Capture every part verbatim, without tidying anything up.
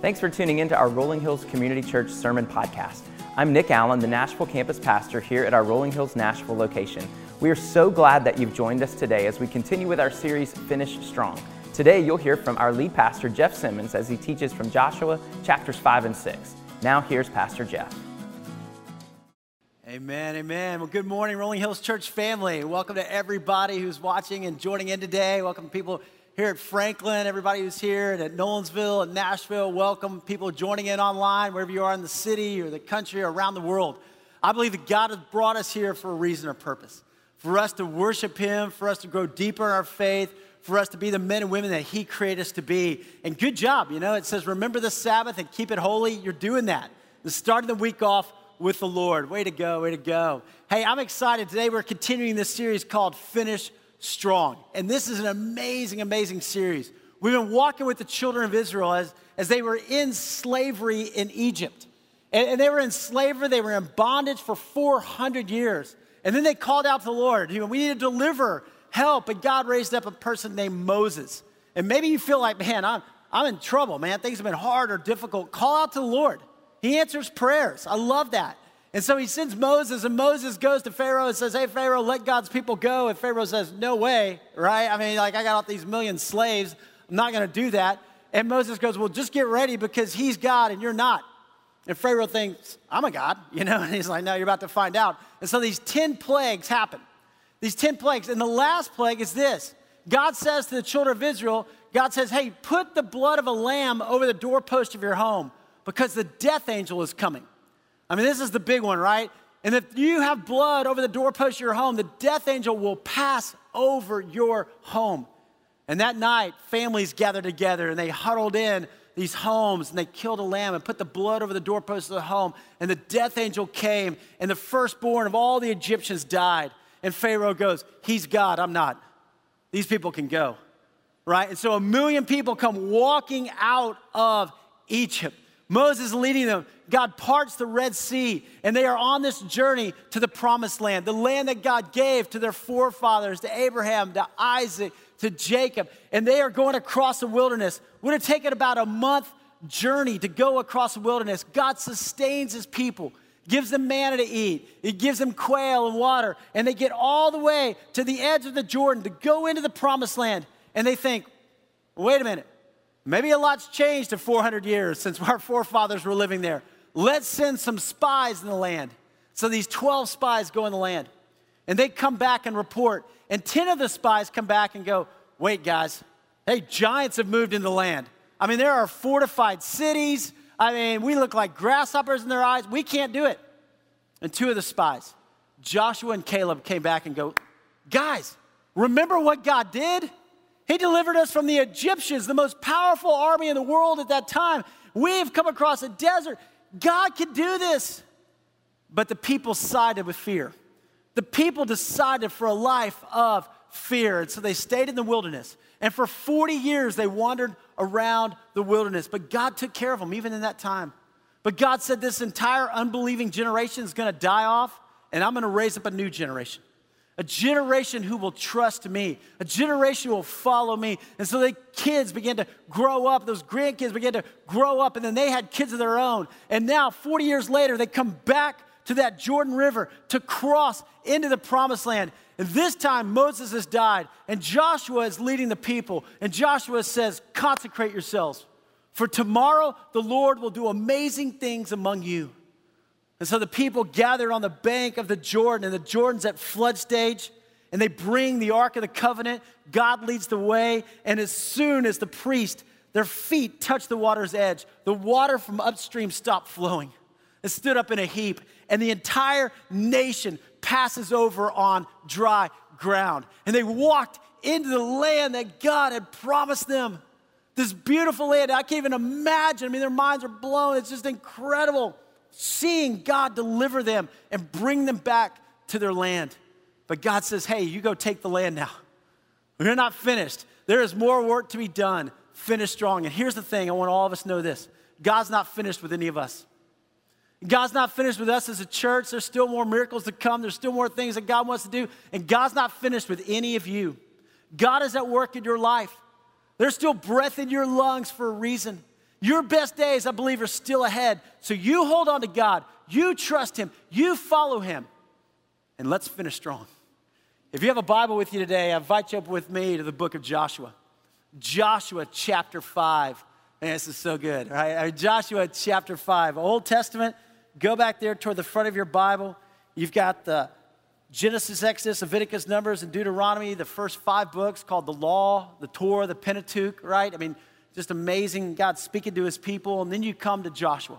Thanks for tuning in to our Rolling Hills Community Church Sermon Podcast. I'm Nick Allen, the Nashville campus pastor here at our Rolling Hills Nashville location. We are so glad that you've joined us today as we continue with our series, Finish Strong. Today, you'll hear from our lead pastor, Jeff Simmons, as he teaches from Joshua chapters five and six. Now, here's Pastor Jeff. Amen, amen. Well, good morning, Rolling Hills Church family. Welcome to everybody who's watching and joining in today. Welcome to people here at Franklin, everybody who's here, and at Nolensville and Nashville. Welcome people joining in online, wherever you are in the city or the country or around the world. I believe that God has brought us here for a reason or purpose, for us to worship Him, for us to grow deeper in our faith, for us to be the men and women that He created us to be. And good job, you know, it says, remember the Sabbath and keep it holy. You're doing that. You're starting the week off with the Lord. Way to go, way to go. Hey, I'm excited. Today we're continuing this series called Finish Strong. And this is an amazing, amazing series. We've been walking with the children of Israel as, as they were in slavery in Egypt. And, and they were in slavery, they were in bondage for four hundred years. And then they called out to the Lord, you know, we need to deliver help. And God raised up a person named Moses. And maybe you feel like, man, I'm, I'm in trouble, man. Things have been hard or difficult. Call out to the Lord. He answers prayers. I love that. And so he sends Moses, and Moses goes to Pharaoh and says, hey, Pharaoh, let God's people go. And Pharaoh says, no way, right? I mean, like, I got all these million slaves. I'm not going to do that. And Moses goes, well, just get ready because he's God and you're not. And Pharaoh thinks, I'm a God, you know? And he's like, no, you're about to find out. And so these ten plagues happen, these ten plagues. And the last plague is this. God says to the children of Israel, God says, hey, put the blood of a lamb over the doorpost of your home because the death angel is coming. I mean, this is the big one, right? And if you have blood over the doorpost of your home, the death angel will pass over your home. And that night, families gathered together, and they huddled in these homes, and they killed a lamb and put the blood over the doorpost of the home. And the death angel came, and the firstborn of all the Egyptians died. And Pharaoh goes, he's God, I'm not. These people can go, right? And so a million people come walking out of Egypt. Moses leading them, God parts the Red Sea, and they are on this journey to the promised land, the land that God gave to their forefathers, to Abraham, to Isaac, to Jacob, and they are going across the wilderness. Would have taken about a month journey to go across the wilderness. God sustains His people, gives them manna to eat. He gives them quail and water, and they get all the way to the edge of the Jordan to go into the promised land, and they think, wait a minute. Maybe a lot's changed in four hundred years since our forefathers were living there. Let's send some spies in the land. So these twelve spies go in the land, and they come back and report. And ten of the spies come back and go, wait, guys, hey, giants have moved in the land. I mean, there are fortified cities. I mean, we look like grasshoppers in their eyes. We can't do it. And two of the spies, Joshua and Caleb, came back and go, guys, remember what God did? He delivered us from the Egyptians, the most powerful army in the world at that time. We've come across a desert. God can do this. But the people sided with fear. The people decided for a life of fear. And so they stayed in the wilderness. And for forty years, they wandered around the wilderness. But God took care of them, even in that time. But God said, this entire unbelieving generation is going to die off, and I'm going to raise up a new generation. A generation who will trust me. A generation who will follow me. And so the kids began to grow up. Those grandkids began to grow up. And then they had kids of their own. And now, forty years later, they come back to that Jordan River to cross into the promised land. And this time, Moses has died. And Joshua is leading the people. And Joshua says, consecrate yourselves. For tomorrow, the Lord will do amazing things among you. And so the people gathered on the bank of the Jordan, and the Jordan's at flood stage, and they bring the Ark of the Covenant. God leads the way, and as soon as the priest, their feet touched the water's edge, the water from upstream stopped flowing. It stood up in a heap, and the entire nation passes over on dry ground. And they walked into the land that God had promised them, this beautiful land. I can't even imagine. I mean, their minds are blown. It's just incredible. Seeing God deliver them and bring them back to their land. But God says, hey, you go take the land now. We're not finished. There is more work to be done. Finish strong. And here's the thing. I want all of us to know this. God's not finished with any of us. God's not finished with us as a church. There's still more miracles to come. There's still more things that God wants to do. And God's not finished with any of you. God is at work in your life. There's still breath in your lungs for a reason. Your best days, I believe, are still ahead. So you hold on to God. You trust him. You follow him. And let's finish strong. If you have a Bible with you today, I invite you up with me to the book of Joshua. Joshua chapter five. Man, this is so good, right? Joshua chapter five, Old Testament. Go back there toward the front of your Bible. You've got the Genesis, Exodus, Leviticus, Numbers, and Deuteronomy, the first five books called the Law, the Torah, the Pentateuch, right? I mean, just amazing, God speaking to his people. And then you come to Joshua.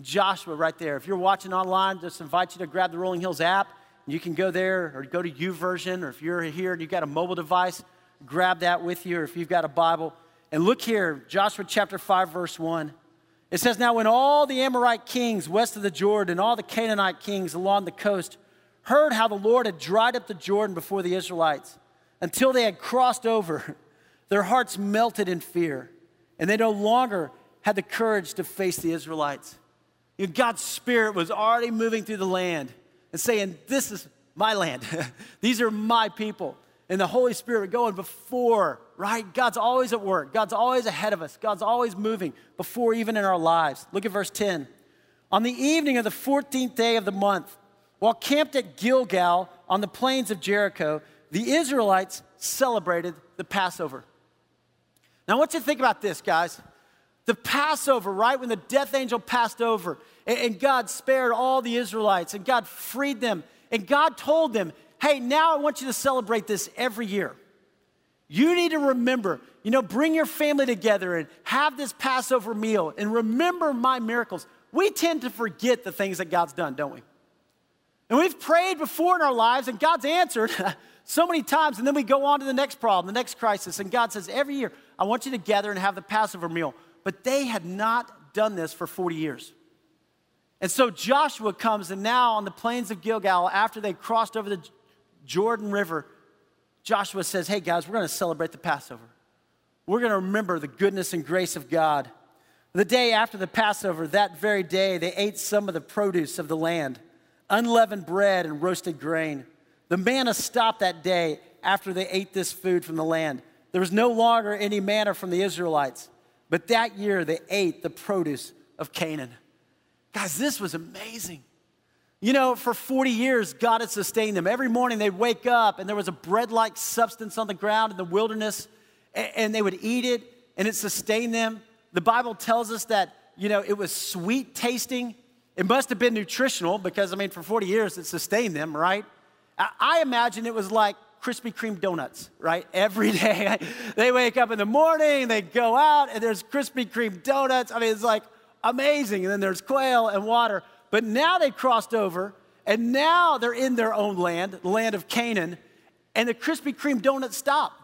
Joshua right there. If you're watching online, just invite you to grab the Rolling Hills app. You can go there or go to YouVersion, or if you're here and you've got a mobile device, grab that with you, or if you've got a Bible. And look here, Joshua chapter five, verse one. It says, "Now when all the Amorite kings west of the Jordan, all the Canaanite kings along the coast, heard how the Lord had dried up the Jordan before the Israelites until they had crossed over, their hearts melted in fear, and they no longer had the courage to face the Israelites." You know, God's Spirit was already moving through the land and saying, "This is my land. These are my people." And the Holy Spirit going before, right? God's always at work. God's always ahead of us. God's always moving before even in our lives. Look at verse ten. "On the evening of the fourteenth day of the month, while camped at Gilgal on the plains of Jericho, the Israelites celebrated the Passover." Now, I want you to think about this, guys. The Passover, right, when the death angel passed over, and God spared all the Israelites, and God freed them, and God told them, "Hey, now I want you to celebrate this every year. You need to remember, you know, bring your family together and have this Passover meal and remember my miracles." We tend to forget the things that God's done, don't we? And we've prayed before in our lives, and God's answered so many times, and then we go on to the next problem, the next crisis, and God says, "Every year, I want you to gather and have the Passover meal." But they had not done this for forty years. And so Joshua comes, and now on the plains of Gilgal, after they crossed over the Jordan River, Joshua says, "Hey guys, we're going to celebrate the Passover. We're going to remember the goodness and grace of God." The day after the Passover, that very day, they ate some of the produce of the land, unleavened bread and roasted grain. The manna stopped that day after they ate this food from the land. There was no longer any manna from the Israelites. But that year, they ate the produce of Canaan. Guys, this was amazing. You know, for forty years, God had sustained them. Every morning, they'd wake up, and there was a bread-like substance on the ground in the wilderness, and they would eat it, and it sustained them. The Bible tells us that, you know, it was sweet-tasting. It must have been nutritional because, I mean, for forty years, it sustained them, right? I imagine it was like Krispy Kreme donuts, right? Every day. They wake up in the morning, they go out, and there's Krispy Kreme donuts. I mean, it's like amazing. And then there's quail and water. But now they crossed over, and now they're in their own land, the land of Canaan, and the Krispy Kreme donuts stop.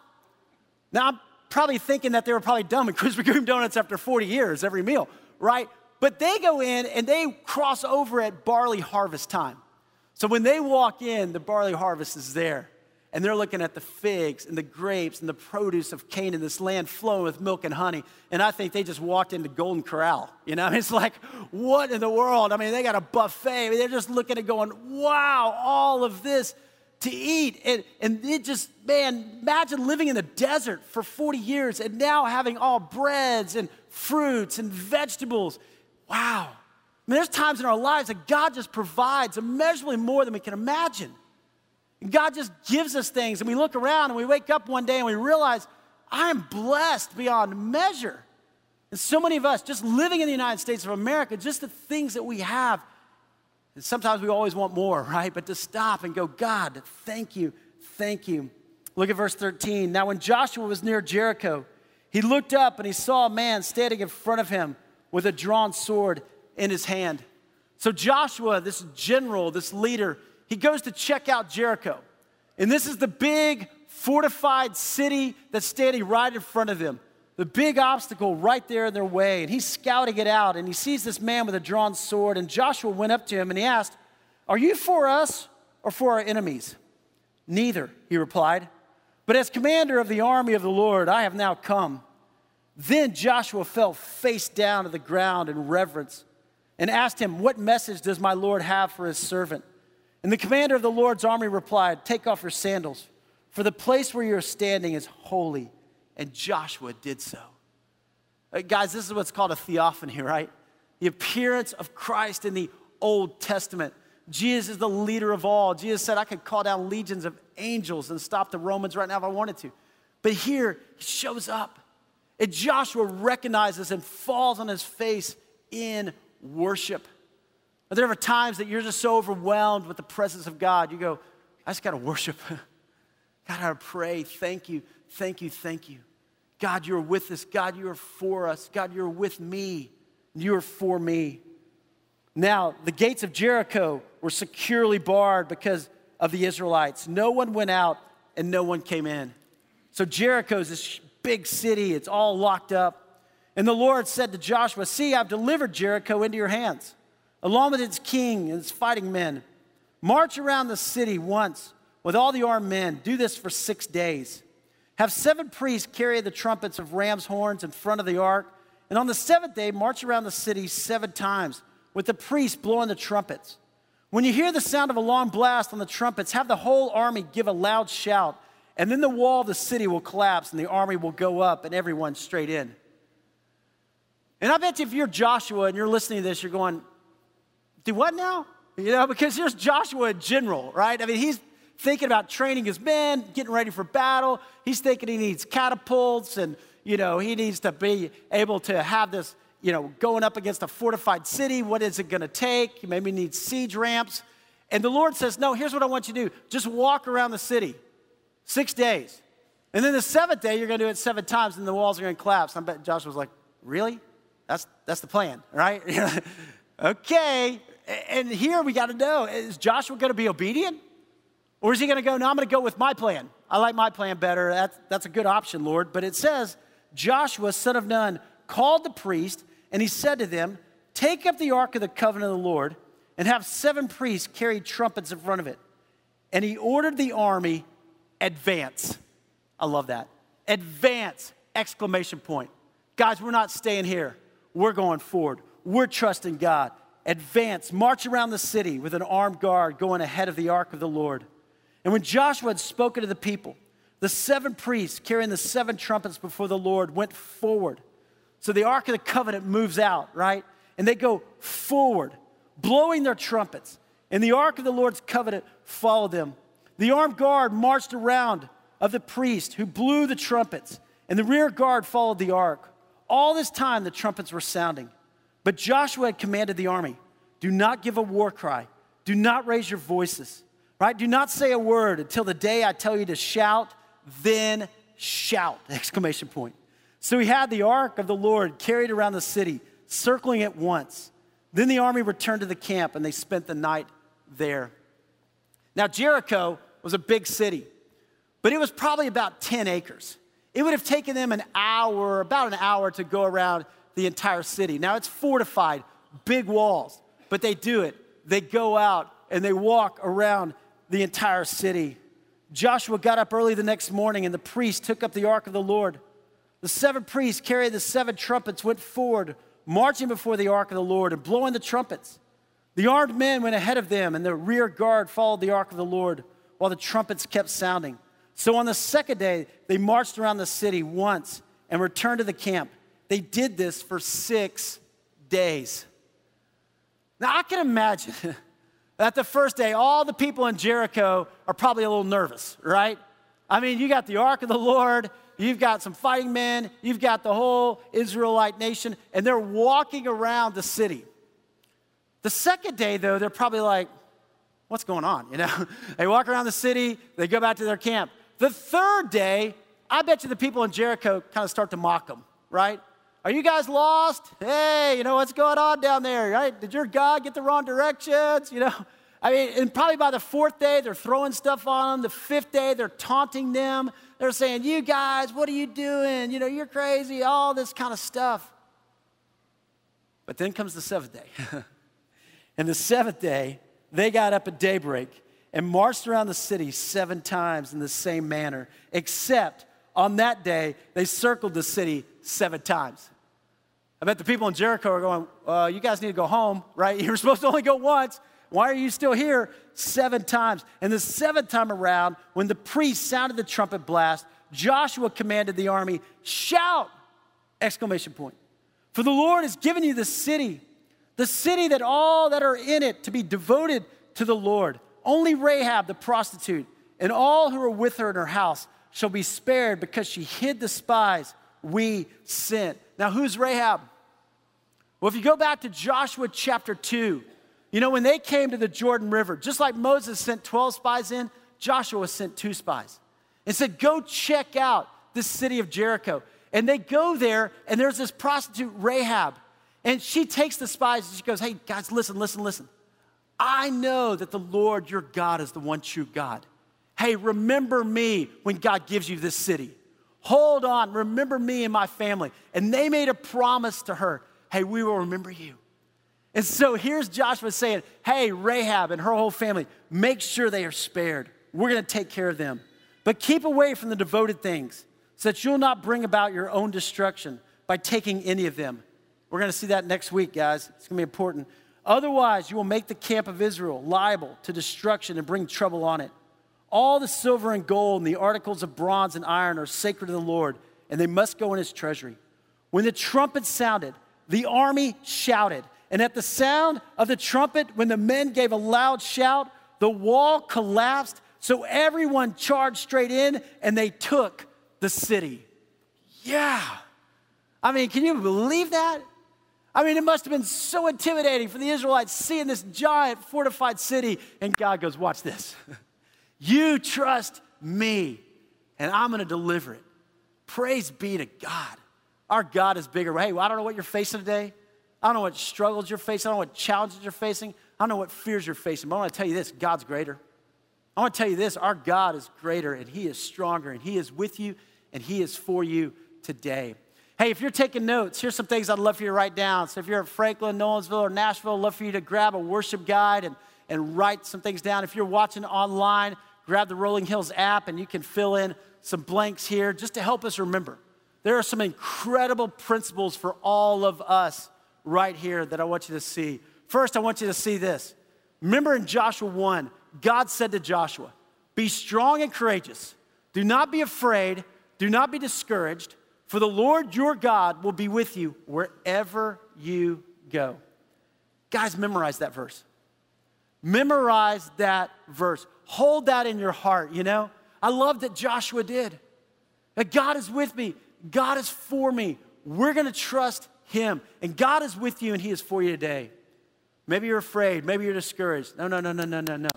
Now, I'm probably thinking that they were probably done with Krispy Kreme donuts after forty years, every meal, right? But they go in, and they cross over at barley harvest time. So when they walk in, the barley harvest is there. And they're looking at the figs and the grapes and the produce of Canaan, this land flowing with milk and honey. And I think they just walked into Golden Corral. You know, it's like, what in the world? I mean, they got a buffet. I mean, they're just looking at going, wow, all of this to eat. And, and it just, man, imagine living in the desert for forty years and now having all breads and fruits and vegetables. Wow. I mean, there's times in our lives that God just provides immeasurably more than we can imagine. God just gives us things, and we look around, and we wake up one day, and we realize, I am blessed beyond measure. And so many of us, just living in the United States of America, just the things that we have, and sometimes we always want more, right? But to stop and go, God, thank you, thank you. Look at verse thirteen. "Now when Joshua was near Jericho, he looked up, and he saw a man standing in front of him with a drawn sword in his hand." So Joshua, this general, this leader, he goes to check out Jericho. And this is the big fortified city that's standing right in front of them. The big obstacle right there in their way. And he's scouting it out. And he sees this man with a drawn sword. And Joshua went up to him and he asked, "Are you for us or for our enemies?" "Neither," he replied. "But as commander of the army of the Lord, I have now come." Then Joshua fell face down to the ground in reverence and asked him, "What message does my Lord have for his servant?" And the commander of the Lord's army replied, "Take off your sandals, for the place where you're standing is holy." And Joshua did so. Guys, this is what's called a theophany, right? The appearance of Christ in the Old Testament. Jesus is the leader of all. Jesus said, I could call down legions of angels and stop the Romans right now if I wanted to. But here, he shows up. And Joshua recognizes and falls on his face in worship. Are there ever times that you're just so overwhelmed with the presence of God, you go, I just got to worship. God, I pray, thank you, thank you, thank you. God, you're with us. God, you're for us. God, you're with me. You're for me. Now, the gates of Jericho were securely barred because of the Israelites. No one went out and no one came in. So Jericho is this big city. It's all locked up. And the Lord said to Joshua, see, I've delivered Jericho into your hands, along with its king and its fighting men. March around the city once with all the armed men. Do this for six days. Have seven priests carry the trumpets of ram's horns in front of the ark. And on the seventh day, march around the city seven times, with the priests blowing the trumpets. When you hear the sound of a long blast on the trumpets, have the whole army give a loud shout, and then the wall of the city will collapse, and the army will go up, and everyone straight in. And I bet you if you're Joshua and you're listening to this, you're going, do what now? You know, because here's Joshua in general, right? I mean, he's thinking about training his men, getting ready for battle. He's thinking he needs catapults, and, you know, he needs to be able to have this, you know, going up against a fortified city. What is it going to take? You maybe need siege ramps. And the Lord says, no, here's what I want you to do. Just walk around the city six days. And then the seventh day, you're going to do it seven times, and the walls are going to collapse. I bet Joshua's like, really? That's that's the plan, right? Okay. And here we got to know, is Joshua going to be obedient? Or is he going to go, no, I'm going to go with my plan. I like my plan better. That's, that's a good option, Lord. But it says, Joshua, son of Nun, called the priest, and he said to them, take up the ark of the covenant of the Lord and have seven priests carry trumpets in front of it. And he ordered the army, advance. I love that. Advance, exclamation point. Guys, we're not staying here. We're going forward. We're trusting God. Advance, march around the city with an armed guard going ahead of the ark of the Lord. And when Joshua had spoken to the people, the seven priests carrying the seven trumpets before the Lord went forward. So the Ark of the Covenant moves out, right? And they go forward, blowing their trumpets. And the Ark of the Lord's Covenant followed them. The armed guard marched around of the priest who blew the trumpets. And the rear guard followed the Ark. All this time the trumpets were sounding. But Joshua had commanded the army, do not give a war cry. Do not raise your voices, right? Do not say a word until the day I tell you to shout. Then shout, exclamation point. So he had the ark of the Lord carried around the city, circling it once. Then the army returned to the camp, and they spent the night there. Now, Jericho was a big city, but it was probably about ten acres. It would have taken them an hour, about an hour, to go around the entire city. Now, it's fortified, big walls, but they do it. They go out, and they walk around the entire city. Joshua got up early the next morning, and the priest took up the ark of the Lord. The seven priests carried the seven trumpets, went forward, marching before the ark of the Lord and blowing the trumpets. The armed men went ahead of them, and the rear guard followed the ark of the Lord while the trumpets kept sounding. So on the second day, they marched around the city once and returned to the camp. They did this for six days. Now, I can imagine that the first day, all the people in Jericho are probably a little nervous, right? I mean, you got the Ark of the Lord, you've got some fighting men, you've got the whole Israelite nation, and they're walking around the city. The second day, though, they're probably like, what's going on, you know? They walk around the city, they go back to their camp. The third day, I bet you the people in Jericho kind of start to mock them, right? Are you guys lost? Hey, you know, what's going on down there, right? Did your God get the wrong directions, you know? I mean, and probably by the fourth day, they're throwing stuff on them. The fifth day, they're taunting them. They're saying, you guys, what are you doing? You know, you're crazy, all this kind of stuff. But then comes the seventh day. And the seventh day, they got up at daybreak and marched around the city seven times in the same manner, except on that day, they circled the city seven times. I bet the people in Jericho are going, uh, you guys need to go home, right? You were supposed to only go once. Why are you still here? Seven times. And the seventh time around, when the priest sounded the trumpet blast, Joshua commanded the army, shout! Exclamation point. For the Lord has given you the city, the city that all that are in it to be devoted to the Lord. Only Rahab the prostitute and all who are with her in her house shall be spared because she hid the spies we sent. Now, who's Rahab? Well, if you go back to Joshua chapter two, you know, when they came to the Jordan River, just like Moses sent twelve spies in, Joshua sent two spies and said, go check out this city of Jericho. And they go there, and there's this prostitute, Rahab. And she takes the spies, and she goes, hey, guys, listen, listen, listen. I know that the Lord your God is the one true God. Hey, remember me when God gives you this city. Hold on, remember me and my family. And they made a promise to her, hey, we will remember you. And so here's Joshua saying, hey, Rahab and her whole family, make sure they are spared. We're going to take care of them. But keep away from the devoted things, so that you'll not bring about your own destruction by taking any of them. We're going to see that next week, guys. It's going to be important. Otherwise, you will make the camp of Israel liable to destruction and bring trouble on it. All the silver and gold and the articles of bronze and iron are sacred to the Lord, and they must go in his treasury. When the trumpet sounded, the army shouted. And at the sound of the trumpet, when the men gave a loud shout, the wall collapsed, so everyone charged straight in, and they took the city. Yeah. I mean, can you believe that? I mean, it must have been so intimidating for the Israelites seeing this giant fortified city. And God goes, watch this. You trust me, and I'm going to deliver it. Praise be to God. Our God is bigger. Hey, well, I don't know what you're facing today. I don't know what struggles you're facing. I don't know what challenges you're facing. I don't know what fears you're facing. But I want to tell you this, God's greater. I want to tell you this, our God is greater, and he is stronger, and he is with you, and he is for you today. Hey, if you're taking notes, here's some things I'd love for you to write down. So if you're at Franklin, Nolensville, or Nashville, I'd love for you to grab a worship guide and, and write some things down. If you're watching online, grab the Rolling Hills app, and you can fill in some blanks here just to help us remember. There are some incredible principles for all of us right here that I want you to see. First, I want you to see this. Remember in Joshua one, God said to Joshua, be strong and courageous. Do not be afraid. Do not be discouraged. For the Lord your God will be with you wherever you go. Guys, memorize that verse. Memorize that verse. Hold that in your heart, you know. I love that Joshua did. That God is with me. God is for me. We're going to trust him. And God is with you, and he is for you today. Maybe you're afraid. Maybe you're discouraged. No, no, no, no, no, no, no.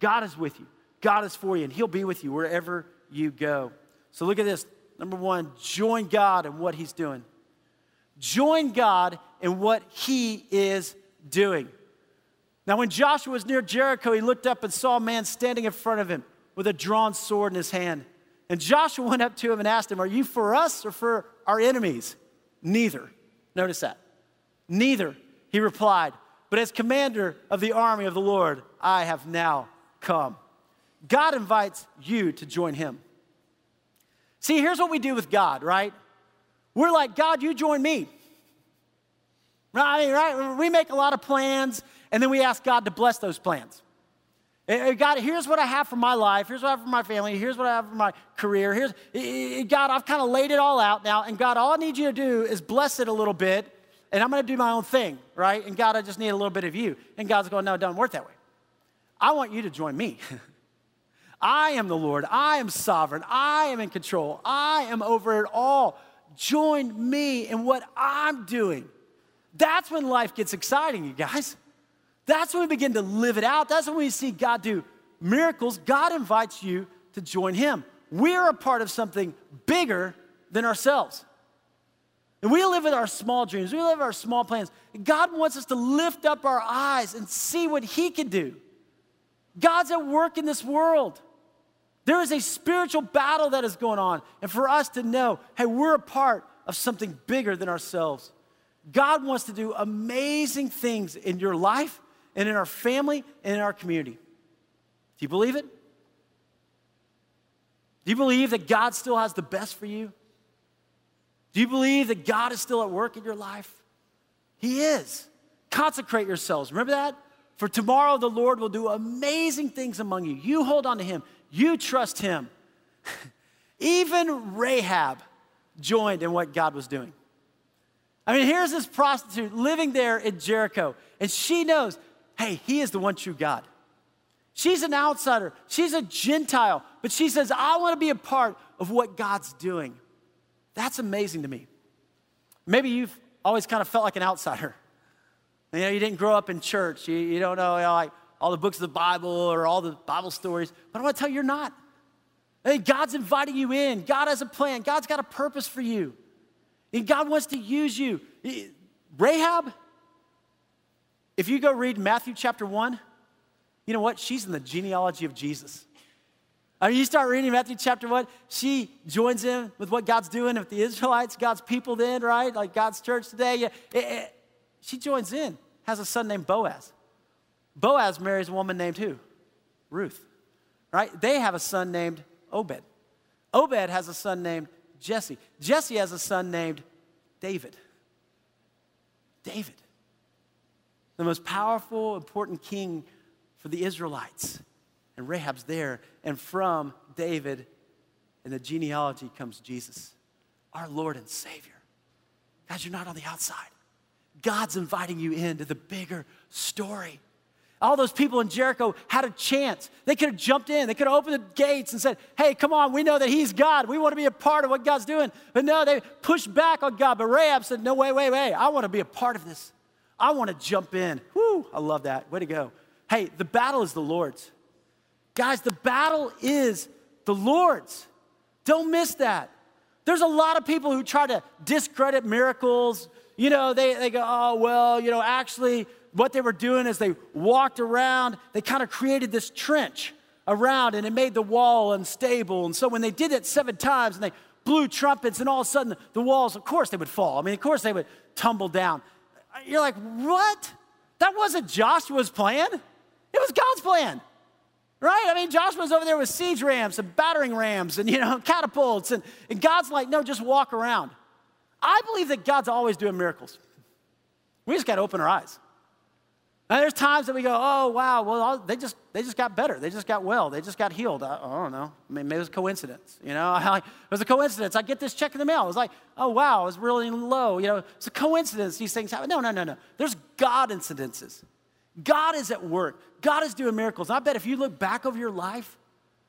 God is with you. God is for you, and he'll be with you wherever you go. So look at this. Number one, join God in what he's doing. Join God in what he is doing. Now, when Joshua was near Jericho, he looked up and saw a man standing in front of him with a drawn sword in his hand. And Joshua went up to him and asked him, are you for us or for our enemies? Neither. Notice that. Neither, he replied. But as commander of the army of the Lord, I have now come. God invites you to join him. See, here's what we do with God, right? We're like, God, you join me. Right? Right? We make a lot of plans, and then we ask God to bless those plans. God, here's what I have for my life. Here's what I have for my family. Here's what I have for my career. Here's, God, I've kind of laid it all out now, and God, all I need you to do is bless it a little bit, and I'm going to do my own thing, right? And God, I just need a little bit of you. And God's going, no, it doesn't work that way. I want you to join me. I am the Lord. I am sovereign. I am in control. I am over it all. Join me in what I'm doing. That's when life gets exciting, you guys. That's when we begin to live it out. That's when we see God do miracles. God invites you to join him. We're a part of something bigger than ourselves. And we live with our small dreams. We live with our small plans. And God wants us to lift up our eyes and see what he can do. God's at work in this world. There is a spiritual battle that is going on. And for us to know, hey, we're a part of something bigger than ourselves. God wants to do amazing things in your life and in our family and in our community. Do you believe it? Do you believe that God still has the best for you? Do you believe that God is still at work in your life? He is. Consecrate yourselves. Remember that? For tomorrow the Lord will do amazing things among you. You hold on to him. You trust him. Even Rahab joined in what God was doing. I mean, here's this prostitute living there in Jericho, and she knows, hey, he is the one true God. She's an outsider. She's a Gentile, but she says, I want to be a part of what God's doing. That's amazing to me. Maybe you've always kind of felt like an outsider. You know, you didn't grow up in church. You, you don't know, you know, like all the books of the Bible or all the Bible stories, but I want to tell you, you're not. I mean, God's inviting you in. God has a plan. God's got a purpose for you. And God wants to use you. Rahab, if you go read Matthew chapter one, you know what? She's in the genealogy of Jesus. I mean, you start reading Matthew chapter one, she joins in with what God's doing with the Israelites, God's people then, right? Like God's church today. Yeah. It, it, she joins in, has a son named Boaz. Boaz marries a woman named who? Ruth, right? They have a son named Obed. Obed has a son named Jesse. Jesse has a son named David. David, the most powerful, important king for the Israelites. And Rahab's there. And from David, in the genealogy comes Jesus, our Lord and Savior. Guys, you're not on the outside. God's inviting you into the bigger story. All those people in Jericho had a chance. They could have jumped in. They could have opened the gates and said, hey, come on, we know that he's God. We want to be a part of what God's doing. But no, they pushed back on God. But Rahab said, no, wait, wait, wait. I want to be a part of this. I want to jump in. Woo, I love that. Way to go. Hey, the battle is the Lord's. Guys, the battle is the Lord's. Don't miss that. There's a lot of people who try to discredit miracles. You know, they, they go, oh, well, you know, actually, what they were doing is they walked around, they kind of created this trench around, and it made the wall unstable. And so when they did it seven times and they blew trumpets, and all of a sudden the walls, of course they would fall. I mean, of course they would tumble down. You're like, what? That wasn't Joshua's plan. It was God's plan, right? I mean, Joshua's over there with siege rams and battering rams and, you know, catapults. And, and God's like, no, just walk around. I believe that God's always doing miracles. We just got to open our eyes. Now, there's times that we go, oh, wow, well, they just they just got better. They just got well. They just got healed. I, I don't know. I mean, maybe it was a coincidence. You know, I, it was a coincidence. I get this check in the mail. It was like, oh, wow, it was really low. You know, it's a coincidence. These things happen. No, no, no, no. There's God incidences. God is at work. God is doing miracles. And I bet if you look back over your life,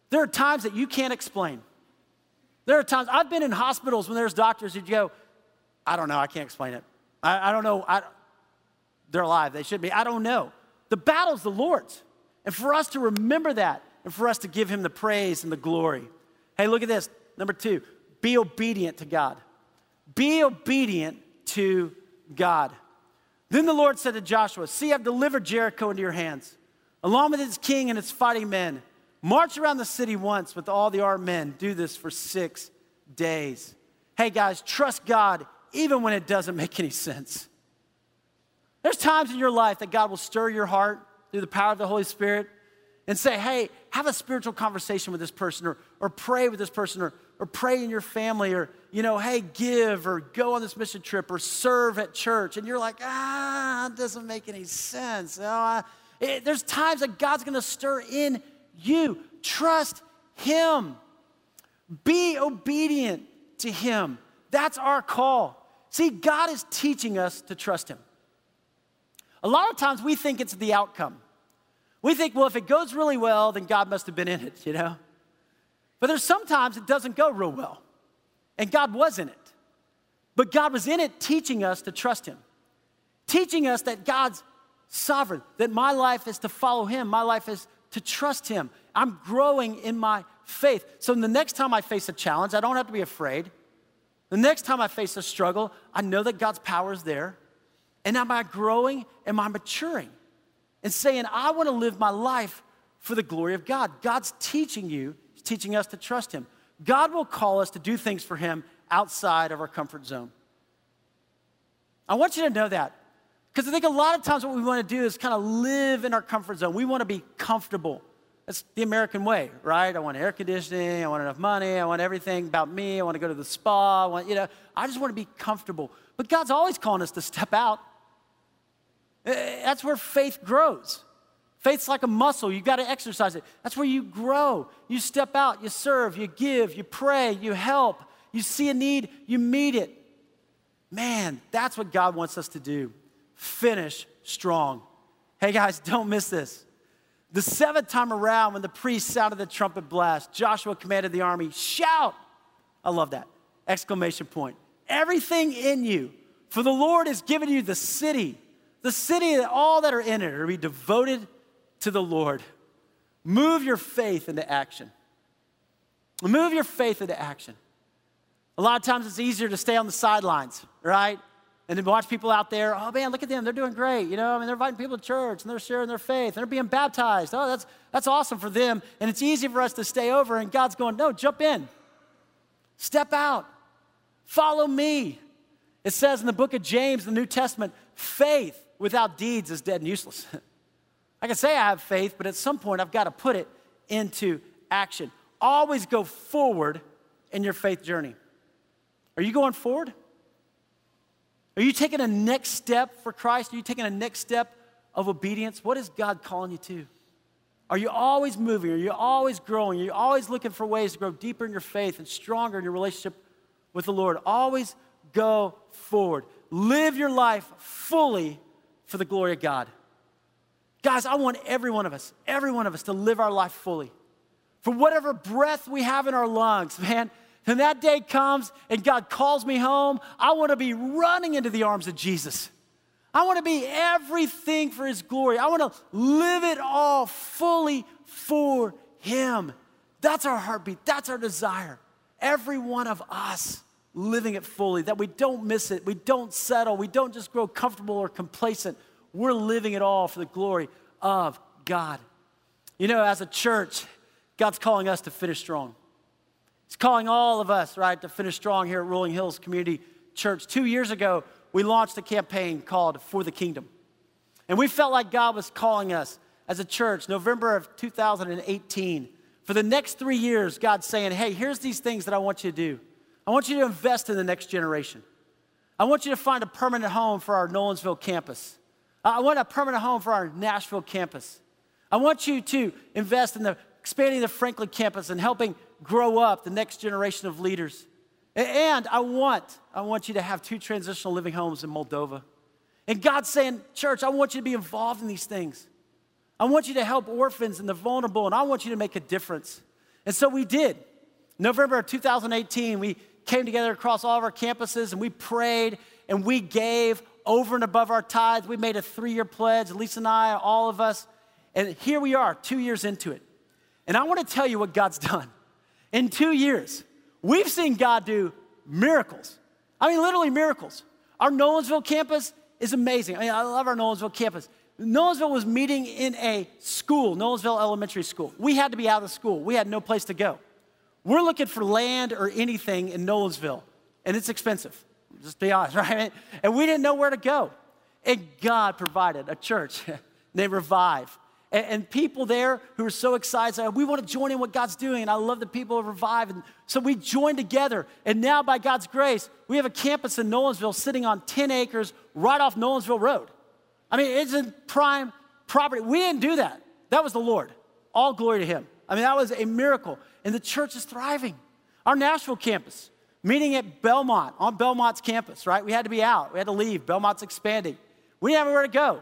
there are times that you can't explain. There are times, I've been in hospitals when there's doctors who go, I don't know, I can't explain it. I, I don't know, I they're alive. They should be. I don't know. The battle's the Lord's. And for us to remember that and for us to give him the praise and the glory. Hey, look at this. Number two, be obedient to God. Be obedient to God. Then the Lord said to Joshua, see, I've delivered Jericho into your hands, along with its king and its fighting men. March around the city once with all the armed men. Do this for six days. Hey, guys, trust God even when it doesn't make any sense. There's times in your life that God will stir your heart through the power of the Holy Spirit and say, hey, have a spiritual conversation with this person, or, or pray with this person, or, or pray in your family, or, you know, hey, give or go on this mission trip or serve at church. And you're like, ah, it doesn't make any sense. Oh, I, it, there's times that God's going to stir in you. Trust him. Be obedient to him. That's our call. See, God is teaching us to trust him. A lot of times we think it's the outcome. We think, well, if it goes really well, then God must have been in it, you know? But there's sometimes it doesn't go real well, and God was in it. But God was in it teaching us to trust him, teaching us that God's sovereign, that my life is to follow him, my life is to trust him. I'm growing in my faith. So the next time I face a challenge, I don't have to be afraid. The next time I face a struggle, I know that God's power is there. And am I growing? Am I maturing? And saying, I want to live my life for the glory of God. God's teaching you, he's teaching us to trust him. God will call us to do things for him outside of our comfort zone. I want you to know that. Because I think a lot of times what we want to do is kind of live in our comfort zone. We want to be comfortable. That's the American way, right? I want air conditioning. I want enough money. I want everything about me. I want to go to the spa. I want, you know, I just want to be comfortable. But God's always calling us to step out. That's where faith grows. Faith's like a muscle. You've got to exercise it. That's where you grow. You step out, you serve, you give, you pray, you help. You see a need, you meet it. Man, that's what God wants us to do. Finish strong. Hey guys, don't miss this. The seventh time around, when the priest sounded the trumpet blast, Joshua commanded the army, shout. I love that. Exclamation point. Everything in you, for the Lord has given you the city. The city that all that are in it are to be devoted to the Lord. Move your faith into action. Move your faith into action. A lot of times it's easier to stay on the sidelines, right? And then watch people out there, oh man, look at them, they're doing great. You know, I mean, they're inviting people to church and they're sharing their faith and they're being baptized. Oh, that's that's awesome for them. And it's easy for us to stay over, and God's going, no, jump in. Step out. Follow me. It says in the book of James, the New Testament, faith without deeds is dead and useless. I can say I have faith, but at some point I've got to put it into action. Always go forward in your faith journey. Are you going forward? Are you taking a next step for Christ? Are you taking a next step of obedience? What is God calling you to? Are you always moving? Are you always growing? Are you always looking for ways to grow deeper in your faith and stronger in your relationship with the Lord? Always go forward. Live your life fully for the glory of God. Guys, I want every one of us, every one of us to live our life fully. For whatever breath we have in our lungs, man, and that day comes and God calls me home, I want to be running into the arms of Jesus. I want to be everything for his glory. I want to live it all fully for him. That's our heartbeat. That's our desire. Every one of us living it fully, that we don't miss it. We don't settle. We don't just grow comfortable or complacent. We're living it all for the glory of God. You know, as a church, God's calling us to finish strong. He's calling all of us, right, to finish strong here at Rolling Hills Community Church. Two years ago, we launched a campaign called For the Kingdom. And we felt like God was calling us as a church, November of two thousand eighteen. For the next three years, God's saying, hey, here's these things that I want you to do. I want you to invest in the next generation. I want you to find a permanent home for our Nolensville campus. I want a permanent home for our Nashville campus. I want you to invest in the expanding the Franklin campus and helping grow up the next generation of leaders. And I want, I want you to have two transitional living homes in Moldova. And God's saying, church, I want you to be involved in these things. I want you to help orphans and the vulnerable, and I want you to make a difference. And so we did. November of two thousand eighteen, we came together across all of our campuses, and we prayed, and we gave over and above our tithes. We made a three-year pledge, Lisa and I, all of us. And here we are, two years into it. And I want to tell you what God's done. In two years, we've seen God do miracles. I mean, literally miracles. Our Nolensville campus is amazing. I mean, I love our Nolensville campus. Nolensville was meeting in a school, Nolensville Elementary School. We had to be out of the school. We had no place to go. We're looking for land or anything in Nolensville, and it's expensive. Just be honest, right? And we didn't know where to go. And God provided a church named Revive. And, and people there who are so excited say, we want to join in what God's doing. And I love the people of Revive. And so we joined together. And now by God's grace, we have a campus in Nolensville sitting on ten acres right off Nolensville Road. I mean, it's in prime property. We didn't do that. That was the Lord. All glory to him. I mean, that was a miracle. And the church is thriving. Our Nashville campus, meeting at Belmont, on Belmont's campus, right? We had to be out. We had to leave. Belmont's expanding. We didn't have anywhere to go.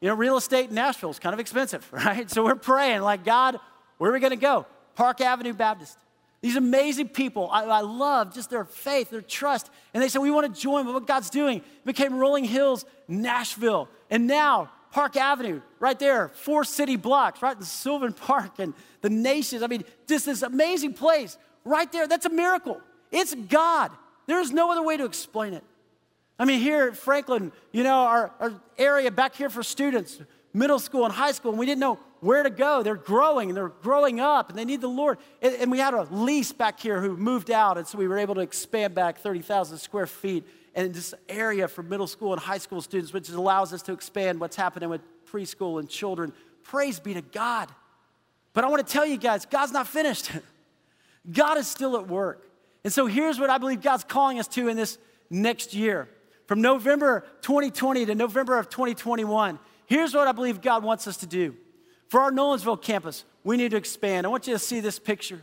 You know, real estate in Nashville is kind of expensive, right? So we're praying, like, God, where are we going to go? Park Avenue Baptist. These amazing people. I, I love just their faith, their trust. And they said, we want to join with what God's doing. It became Rolling Hills, Nashville. And now, Park Avenue, right there, four city blocks, right? The Sylvan Park and the Nations. I mean, just this amazing place right there. That's a miracle. It's God. There's no other way to explain it. I mean, here at Franklin, you know, our, our area back here for students, middle school and high school, and we didn't know where to go. They're growing, and they're growing up, and they need the Lord. And, and we had a lease back here who moved out, and so we were able to expand back thirty thousand square feet and this area for middle school and high school students, which allows us to expand what's happening with preschool and children. Praise be to God. But I want to tell you guys, God's not finished. God is still at work. And so here's what I believe God's calling us to in this next year. From November twenty twenty to November of twenty twenty-one, here's what I believe God wants us to do. For our Nolensville campus, we need to expand. I want you to see this picture.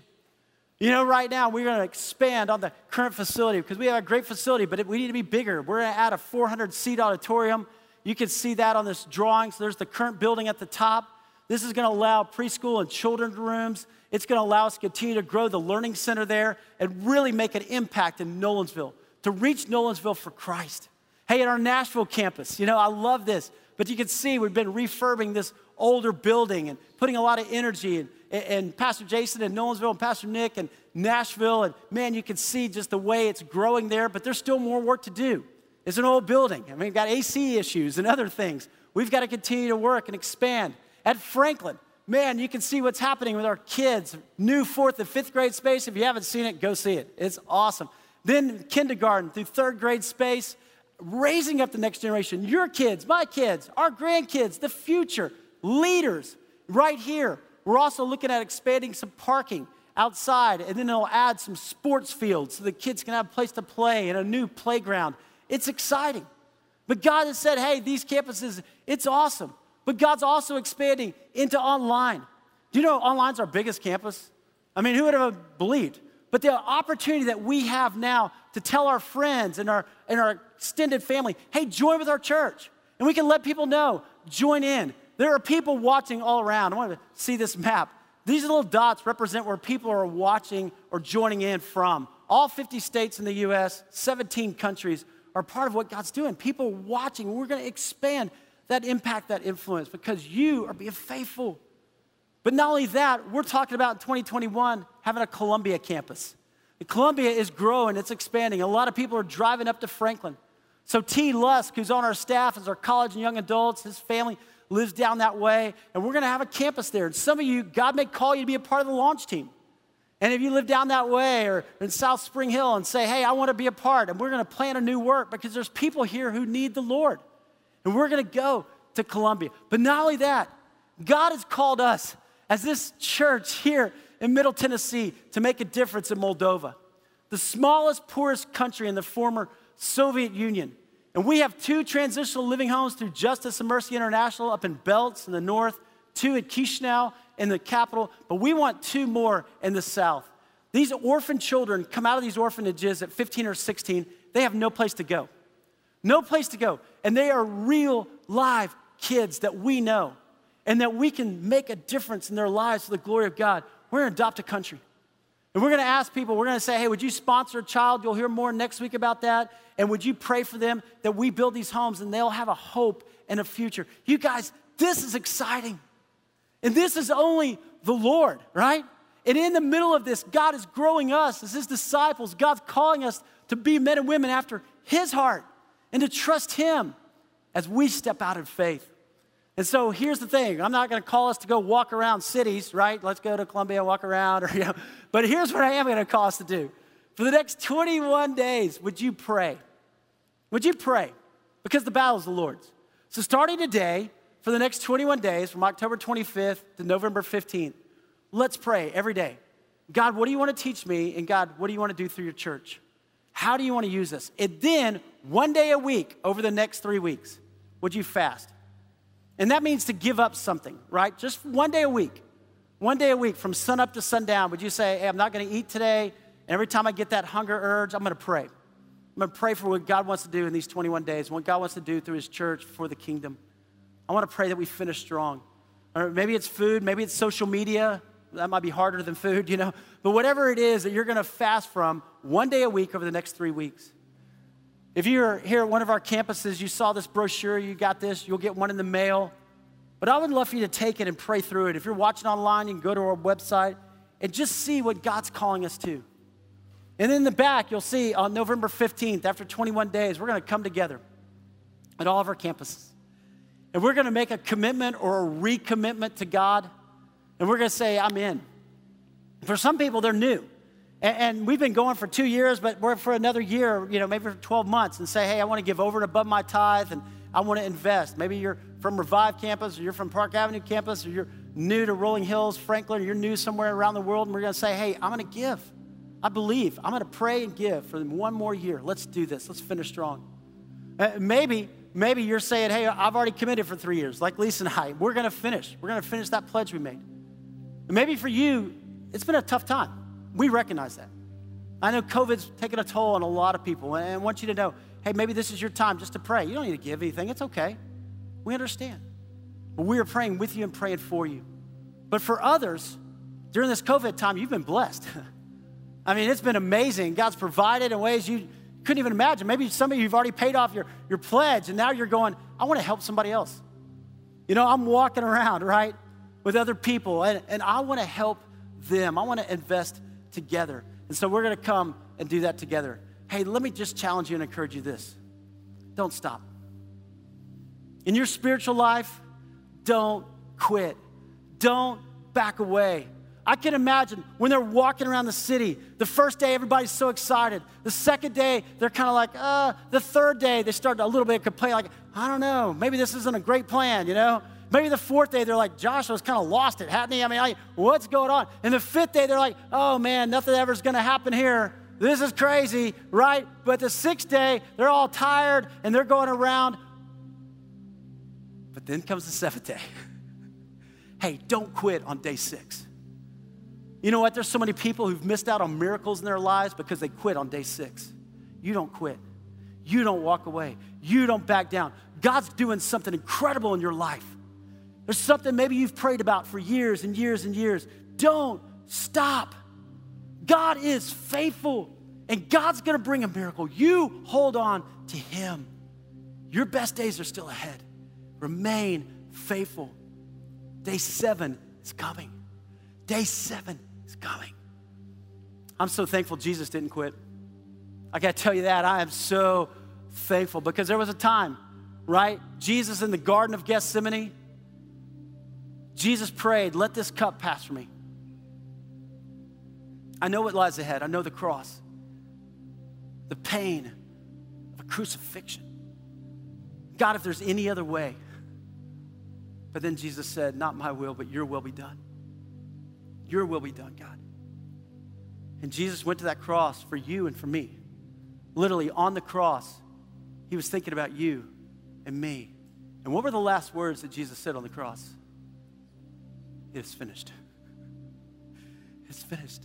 You know, right now, we're going to expand on the current facility because we have a great facility, but we need to be bigger. We're going to add a four hundred seat auditorium. You can see that on this drawing. So there's the current building at the top. This is going to allow preschool and children's rooms. It's going to allow us to continue to grow the learning center there and really make an impact in Nolensville, to reach Nolensville for Christ. Hey, at our Nashville campus, you know, I love this. But you can see we've been refurbing this older building and putting a lot of energy in. And Pastor Jason and Nolensville and Pastor Nick and Nashville. And, man, you can see just the way it's growing there. But there's still more work to do. It's an old building. I mean, we've got A C issues and other things. We've got to continue to work and expand. At Franklin, man, you can see what's happening with our kids. New fourth and fifth grade space. If you haven't seen it, go see it. It's awesome. Then kindergarten through third grade space, raising up the next generation. Your kids, my kids, our grandkids, the future, leaders right here. We're also looking at expanding some parking outside, and then it'll add some sports fields so the kids can have a place to play and a new playground. It's exciting. But God has said, hey, these campuses, it's awesome. But God's also expanding into online. Do you know online's our biggest campus? I mean, who would have believed? But the opportunity that we have now to tell our friends and our, and our extended family, hey, join with our church. And we can let people know, join in. There are people watching all around. I want to see this map. These little dots represent where people are watching or joining in from. All fifty states in the U S, seventeen countries are part of what God's doing. People watching. We're going to expand that impact, that influence, because you are being faithful. But not only that, we're talking about in twenty twenty-one having a Columbia campus. And Columbia is growing. It's expanding. A lot of people are driving up to Franklin. So T. Lusk, who's on our staff as our college and young adults, his family lives down that way, and we're going to have a campus there. And some of you, God may call you to be a part of the launch team. And if you live down that way or in South Spring Hill and say, hey, I want to be a part, and we're going to plan a new work because there's people here who need the Lord. And we're going to go to Columbia. But not only that, God has called us as this church here in Middle Tennessee to make a difference in Moldova, the smallest, poorest country in the former Soviet Union. And we have two transitional living homes through Justice and Mercy International up in Belts in the north, two at Kishnau in the capital, but we want two more in the south. These orphan children come out of these orphanages at fifteen or sixteen. They have no place to go. No place to go. And they are real, live kids that we know and that we can make a difference in their lives for the glory of God. We're going to adopt a country. And we're going to ask people, we're going to say, hey, would you sponsor a child? You'll hear more next week about that. And would you pray for them that we build these homes and they'll have a hope and a future? You guys, this is exciting. And this is only the Lord, right? And in the middle of this, God is growing us as his disciples. God's calling us to be men and women after his heart and to trust him as we step out in faith. And so here's the thing. I'm not going to call us to go walk around cities, right? Let's go to Columbia and walk around. Or, you know, but here's what I am going to call us to do. For the next twenty-one days, would you pray? Would you pray? Because the battle is the Lord's. So starting today, for the next twenty-one days, from October twenty-fifth to November fifteenth, let's pray every day. God, what do you want to teach me? And God, what do you want to do through your church? How do you want to use this? And then one day a week over the next three weeks, would you fast? And that means to give up something, right? Just one day a week. One day a week from sunup to sundown, would you say, hey, I'm not going to eat today. And every time I get that hunger urge, I'm going to pray. I'm going to pray for what God wants to do in these twenty-one days, what God wants to do through his church for the kingdom. I want to pray that we finish strong. Or maybe it's food. Maybe it's social media. That might be harder than food, you know. But whatever it is that you're going to fast from one day a week over the next three weeks. If you're here at one of our campuses, you saw this brochure, you got this, you'll get one in the mail. But I would love for you to take it and pray through it. If you're watching online, you can go to our website and just see what God's calling us to. And in the back, you'll see on November fifteenth, after twenty-one days, we're going to come together at all of our campuses. And we're going to make a commitment or a recommitment to God. And we're going to say, I'm in. For some people, they're new. And we've been going for two years, but we're for another year, you know, maybe for twelve months, and say, hey, I want to give over and above my tithe, and I want to invest. Maybe you're from Revive campus, or you're from Park Avenue campus, or you're new to Rolling Hills, Franklin, or you're new somewhere around the world, and we're going to say, hey, I'm going to give. I believe. I'm going to pray and give for one more year. Let's do this. Let's finish strong. Uh, maybe, maybe you're saying, hey, I've already committed for three years, like Lisa and I. We're going to finish. We're going to finish that pledge we made. And maybe for you, it's been a tough time. We recognize that. I know COVID's taken a toll on a lot of people, and I want you to know, hey, maybe this is your time just to pray. You don't need to give anything. It's okay. We understand. But we are praying with you and praying for you. But for others, during this COVID time, you've been blessed. I mean, it's been amazing. God's provided in ways you couldn't even imagine. Maybe some of you have already paid off your, your pledge, and now you're going, I want to help somebody else. You know, I'm walking around, right, with other people, and, and I want to help them. I want to invest together. And so we're going to come and do that together. Hey, let me just challenge you and encourage you this. Don't stop. In your spiritual life, don't quit. Don't back away. I can imagine when they're walking around the city, the first day everybody's so excited. The second day, they're kind of like, uh, the third day, they start a little bit of complaint, like, I don't know, maybe this isn't a great plan, you know? Maybe the fourth day, they're like, Joshua's kind of lost it, hadn't he? I mean, I, what's going on? And the fifth day, they're like, oh man, nothing ever's gonna happen here. This is crazy, right? But the sixth day, they're all tired and they're going around. But then comes the seventh day. Hey, don't quit on day six. You know what? There's so many people who've missed out on miracles in their lives because they quit on day six. You don't quit. You don't walk away. You don't back down. God's doing something incredible in your life. There's something maybe you've prayed about for years and years and years. Don't stop. God is faithful, and God's gonna bring a miracle. You hold on to him. Your best days are still ahead. Remain faithful. Day seven is coming. Day seven is coming. I'm so thankful Jesus didn't quit. I gotta tell you that. I am so thankful because there was a time, right? Jesus in the Garden of Gethsemane, Jesus prayed, let this cup pass from me. I know what lies ahead. I know the cross, the pain of a crucifixion. God, if there's any other way. But then Jesus said, not my will, but your will be done. Your will be done, God. And Jesus went to that cross for you and for me. Literally on the cross, he was thinking about you and me. And what were the last words that Jesus said on the cross? It is finished. It's finished.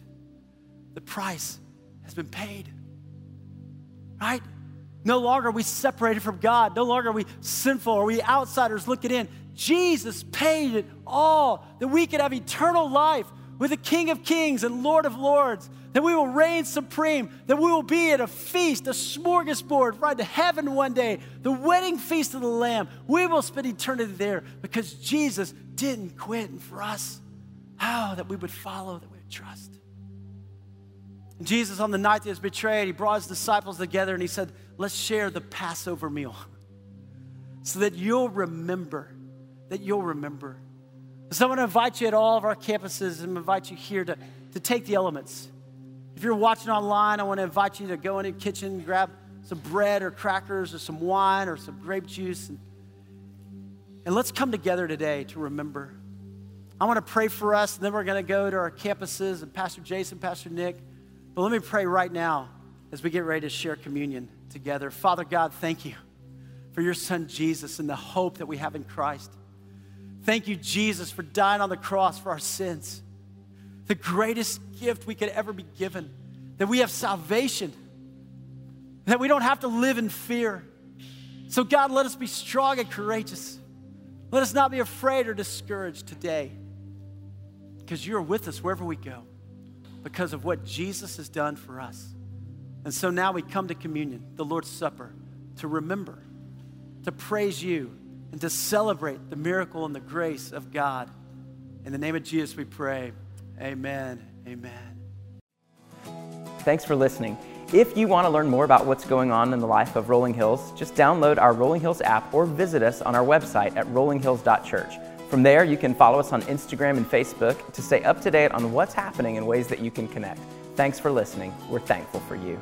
The price has been paid, right? No longer are we separated from God. No longer are we sinful. Are we outsiders looking in? Jesus paid it all that we could have eternal life with the King of Kings and Lord of Lords, that we will reign supreme, that we will be at a feast, a smorgasbord, right to heaven one day, the wedding feast of the Lamb. We will spend eternity there because Jesus didn't quit. And for us, oh, that we would follow, that we would trust. And Jesus, on the night that he was betrayed, he brought his disciples together and he said, let's share the Passover meal so that you'll remember, that you'll remember. So I want to invite you at all of our campuses and invite you here to, to take the elements. If you're watching online, I want to invite you to go into the kitchen, grab some bread or crackers or some wine or some grape juice. And, and let's come together today to remember. I want to pray for us, and then we're going to go to our campuses and Pastor Jason, Pastor Nick. But let me pray right now as we get ready to share communion together. Father God, thank you for your son Jesus and the hope that we have in Christ. Thank you, Jesus, for dying on the cross for our sins. The greatest gift we could ever be given, that we have salvation, that we don't have to live in fear. So God, let us be strong and courageous. Let us not be afraid or discouraged today, because you're with us wherever we go because of what Jesus has done for us. And so now we come to communion, the Lord's Supper, to remember, to praise you, and to celebrate the miracle and the grace of God. In the name of Jesus we pray, amen, amen. Thanks for listening. If you want to learn more about what's going on in the life of Rolling Hills, just download our Rolling Hills app or visit us on our website at rolling hills dot church. From there, you can follow us on Instagram and Facebook to stay up to date on what's happening and ways that you can connect. Thanks for listening. We're thankful for you.